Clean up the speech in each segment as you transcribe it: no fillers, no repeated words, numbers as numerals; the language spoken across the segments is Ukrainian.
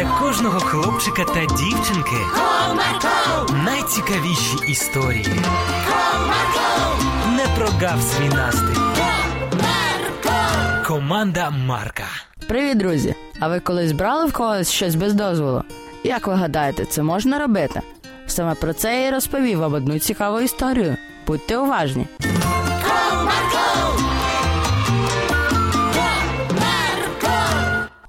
для кожного хлопчика та дівчинки. Комарко! Найцікавіші історії. Комарко! Не прогав свій настрій. Комарко! Команда Марка. Привіт, друзі! А ви колись брали в когось щось без дозволу? Як ви гадаєте, це можна робити? Саме про це я і розповів вам одну цікаву історію. Будьте уважні.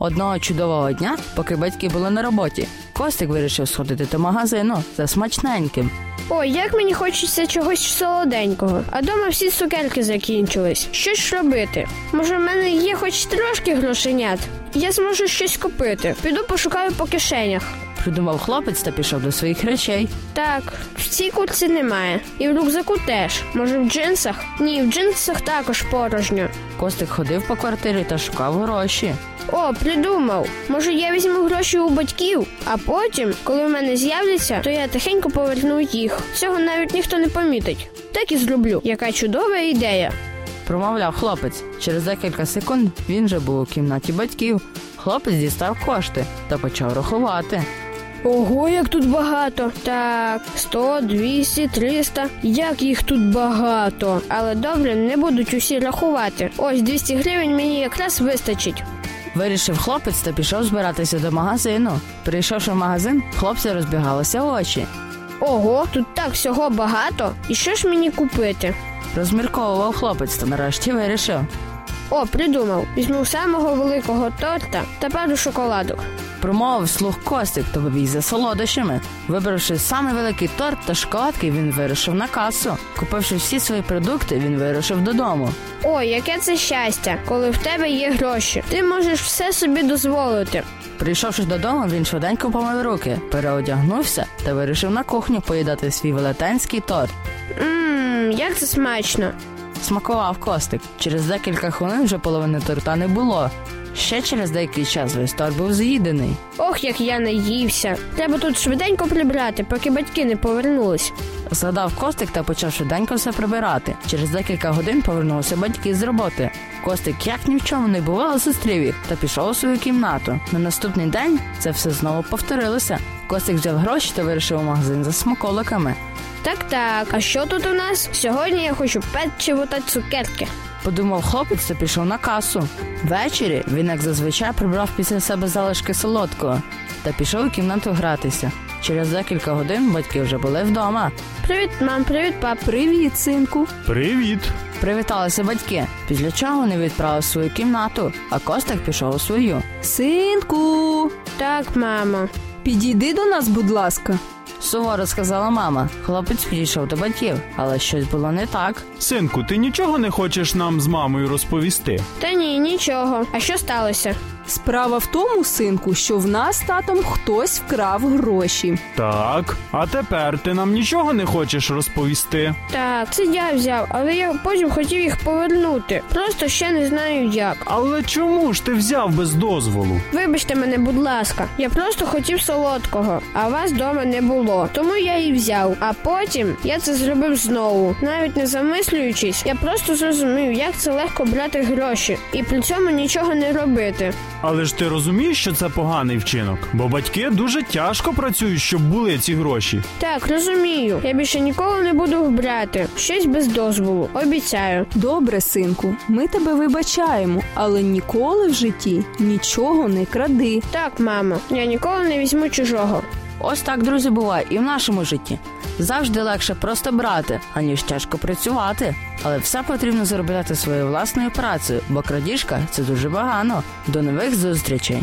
Одного чудового дня, поки батьки були на роботі, Костик вирішив сходити до магазину за смачненьким. Ой, як мені хочеться чогось солоденького, а дома всі цукерки закінчились. Що ж робити? Може, в мене є хоч трошки грошенят? Я зможу щось купити. Піду пошукаю по кишенях. Придумав хлопець та пішов до своїх речей. Так, в цій куртці немає. І в рюкзаку теж. Може, в джинсах? Ні, в джинсах також порожньо. Костик ходив по квартирі та шукав гроші. О, придумав. Може, я візьму гроші у батьків, а потім, коли в мене з'являться, то я тихенько поверну їх. Цього навіть ніхто не помітить. Так і зроблю. Яка чудова ідея. Промовляв хлопець. Через декілька секунд він вже був у кімнаті батьків. Хлопець дістав кошти та почав рахувати. Ого, як тут багато. Так, 100, 200, 300. Як їх тут багато. Але добре, не будуть усі рахувати. Ось 200 гривень мені якраз вистачить. Вирішив хлопець та пішов збиратися до магазину. Прийшовши в магазин, хлопця розбігалися очі. Ого, тут так всього багато. І що ж мені купити? Розмірковував хлопець та нарешті вирішив. О, придумав. Візьму самого великого торта та пару шоколадок. Промовив слух Костик та побіг за солодощами. Вибравши самий великий торт та шоколадки, він вирушив на касу. Купивши всі свої продукти, він вирушив додому. Ой, яке це щастя, коли в тебе є гроші. Ти можеш все собі дозволити. Прийшовши додому, він швиденько помив руки, переодягнувся та вирішив на кухню поїдати свій велетенський торт. Як це смачно. Смакував Костик. Через декілька хвилин вже половини торта не було. Ще через деякий час весь торт був з'їдений. Ох, як я наївся. Треба тут швиденько прибрати, поки батьки не повернулись. Згадав Костик та почав швиденько все прибирати. Через декілька годин повернулися батьки з роботи. Костик, як ні в чому не бувало, зустрів їх та пішов у свою кімнату. На наступний день це все знову повторилося. Костик взяв гроші та вирішив у магазин за смаколиками. Так, а що тут у нас? Сьогодні я хочу печиво та цукерки. Подумав хлопець та пішов на касу. Ввечері він, як зазвичай, прибрав після себе залишки солодкого та пішов у кімнату гратися. Через декілька годин батьки вже були вдома. Привіт, мам, привіт, пап. Привіт, синку. Привіт. Привіталися батьки, після чого вони відправили в свою кімнату, а Костик пішов у свою. Синку. Так, мамо. Підійди до нас, будь ласка. Суворо сказала мама. Хлопець підійшов до батьків, але щось було не так. Синку, ти нічого не хочеш нам з мамою розповісти? Та ні, нічого. А що сталося? Справа в тому, синку, що в нас з татом хтось вкрав гроші. Так, а тепер ти нам нічого не хочеш розповісти? Так, це я взяв, але я потім хотів їх повернути. Просто ще не знаю як. Але чому ж ти взяв без дозволу? Вибачте мене, будь ласка. Я просто хотів солодкого, а вас дома не було. Тому я і взяв. А потім я це зробив знову. Навіть не замислюючись, я просто зрозумів, як це легко брати гроші і при цьому нічого не робити. Але ж ти розумієш, що це поганий вчинок? Бо батьки дуже тяжко працюють, щоб були ці гроші. Так, розумію. Я більше ніколи не буду брати. Щось без дозволу. Обіцяю. Добре, синку. Ми тебе вибачаємо. Але ніколи в житті нічого не кради. Так, мамо. Я ніколи не візьму чужого. Ось так, друзі, буває і в нашому житті. Завжди легше просто брати, аніж тяжко працювати. Але все потрібно заробляти своєю власною працею, бо крадіжка – це дуже погано. До нових зустрічей!